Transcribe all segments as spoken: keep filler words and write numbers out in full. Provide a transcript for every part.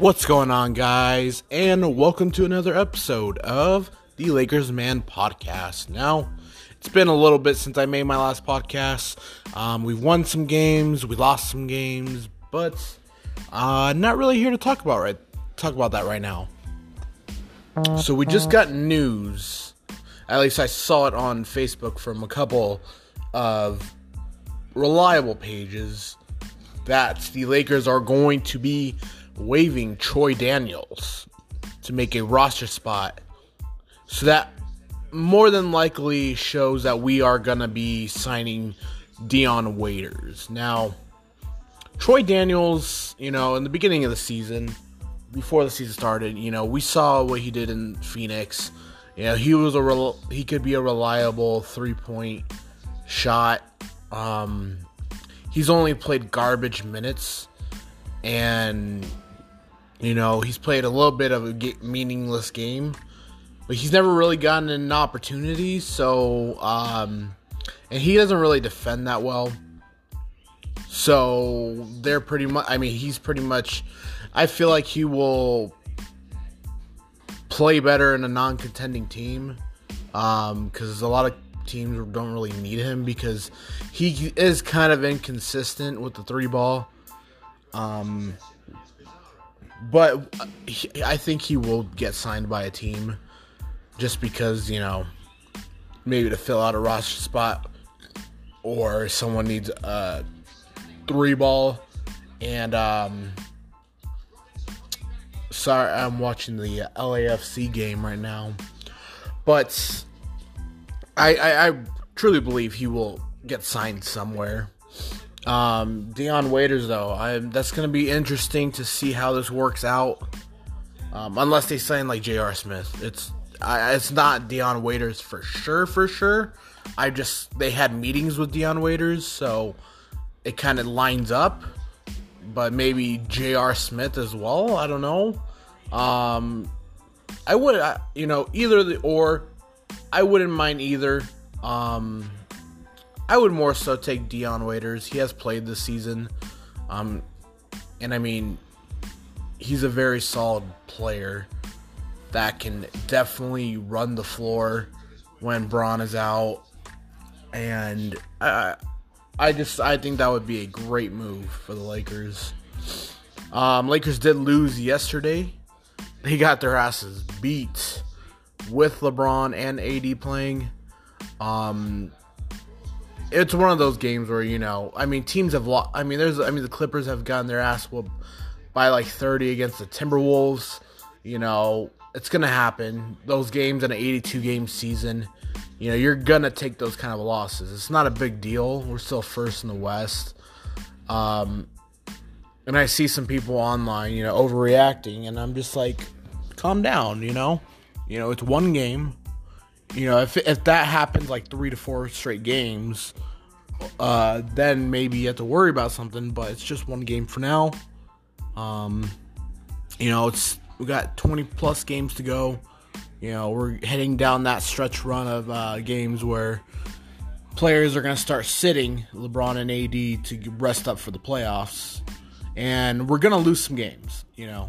What's going on, guys, and welcome to another episode of the Lakers Man Podcast. Now, it's been a little bit since I made my last podcast. Um, we've won some games, we lost some games, but uh, not really here to talk about right talk about that right now. So we just got news. At least I saw it on Facebook from a couple of reliable pages that the Lakers are going to be waiving Troy Daniels to make a roster spot. So that more than likely shows that we are going to be signing Dion Waiters. Now, Troy Daniels, you know, in the beginning of the season, before the season started, you know, we saw what he did in Phoenix. You know, he was a rel- he could be a reliable three-point shot. Um, he's only played garbage minutes, and you know, he's played a little bit of a meaningless game, but he's never really gotten an opportunity, so, um, and he doesn't really defend that well, so they're pretty much, I mean, he's pretty much, I feel like he will play better in a non-contending team, um, because a lot of teams don't really need him, because he is kind of inconsistent with the three ball, um, but I think he will get signed by a team just because, you know, maybe to fill out a roster spot or someone needs a three ball. And, um, sorry, I'm watching the L A F C game right now. But I, I, I truly believe he will get signed somewhere. Um, Dion Waiters, though, I, that's going to be interesting to see how this works out. Um, unless they sign like J R. Smith, it's I, it's not Dion Waiters for sure, for sure. I just they had meetings with Dion Waiters, so it kind of lines up. But maybe J R. Smith as well. I don't know. Um, I would, I, you know, either the, or I wouldn't mind either. Um. I would more so take Dion Waiters. He has played this season. Um, and I mean, he's a very solid player that can definitely run the floor when Bron is out. And I, I just, I think that would be a great move for the Lakers. Um, Lakers did lose yesterday. They got their asses beat with LeBron and A D playing. Um... It's one of those games where, you know, I mean, teams have lost. I mean, there's, I mean, the Clippers have gotten their ass whooped by like thirty against the Timberwolves. You know, it's going to happen. Those games in an eighty-two game season, you know, you're going to take those kind of losses. It's not a big deal. We're still first in the West. Um, and I see some people online, you know, overreacting, and I'm just like, calm down, you know? You know, it's one game. You know, if if that happens like three to four straight games, uh, then maybe you have to worry about something. But it's just one game for now. Um, you know, it's we got twenty plus games to go. You know, we're heading down that stretch run of uh, games where players are going to start sitting LeBron and A D to rest up for the playoffs, and we're going to lose some games. You know,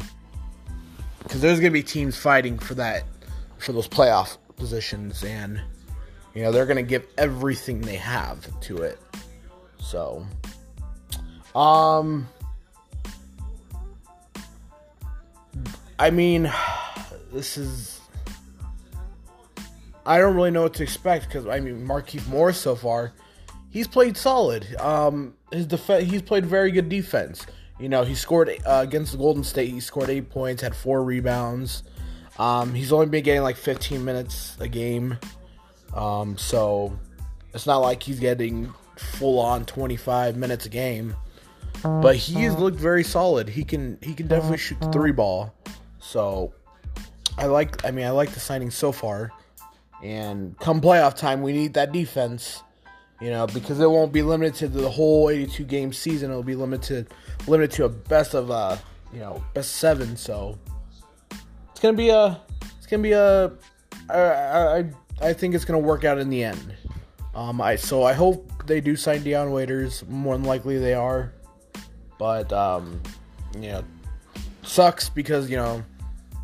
because there's going to be teams fighting for that for those playoffs. Positions, and you know they're gonna give everything they have to it. So, um, I mean, this is I don't really know what to expect because I mean Markieff Morris so far, he's played solid. Um, his defense, he's played very good defense. You know, he scored uh, against the Golden State. He scored eight points, had four rebounds. Um, he's only been getting like fifteen minutes a game, um, so it's not like he's getting full-on twenty-five minutes a game. But he's looked very solid. He can he can definitely shoot the three ball. So I like I mean I like the signing so far. And come playoff time, we need that defense, you know, because it won't be limited to the whole eighty-two game season. It'll be limited limited to a best of uh you know best seven. So. Gonna be a it's gonna be a I, I I think it's gonna work out in the end. Um I so I hope they do sign Dion Waiters. More than likely they are. But um you know sucks because, you know,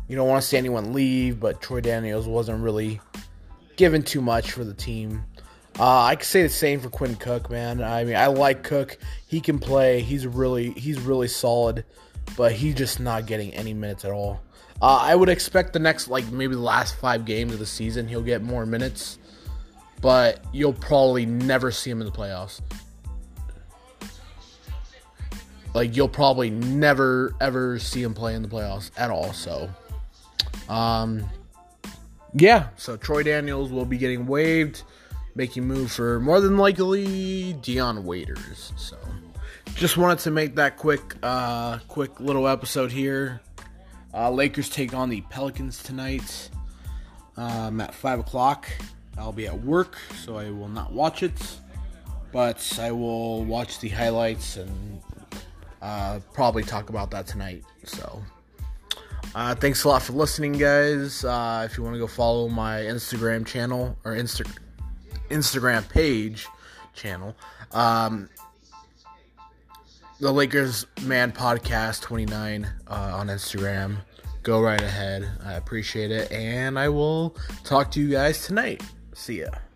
you don't want to see anyone leave, but Troy Daniels wasn't really given too much for the team. Uh, I could say the same for Quinn Cook, man. I mean, I like Cook. He can play. He's really, he's really solid, but he's just not getting any minutes at all. Uh, I would expect the next, like, maybe the last five games of the season, he'll get more minutes, but you'll probably never see him in the playoffs. Like, you'll probably never, ever see him play in the playoffs at all. So, um, yeah. So, Troy Daniels will be getting waived, making move for, more than likely, Dion Waiters. So, just wanted to make that quick, uh, quick little episode here. Uh, Lakers take on the Pelicans tonight um, at five o'clock. I'll be at work, so I will not watch it. But I will watch the highlights and uh, probably talk about that tonight. So, uh, thanks a lot for listening, guys. Uh, if you want to go follow my Instagram channel or Insta- Instagram page channel, um, the Lakers Man Podcast twenty-nine uh, on Instagram. Go right ahead. I appreciate it. And I will talk to you guys tonight. See ya.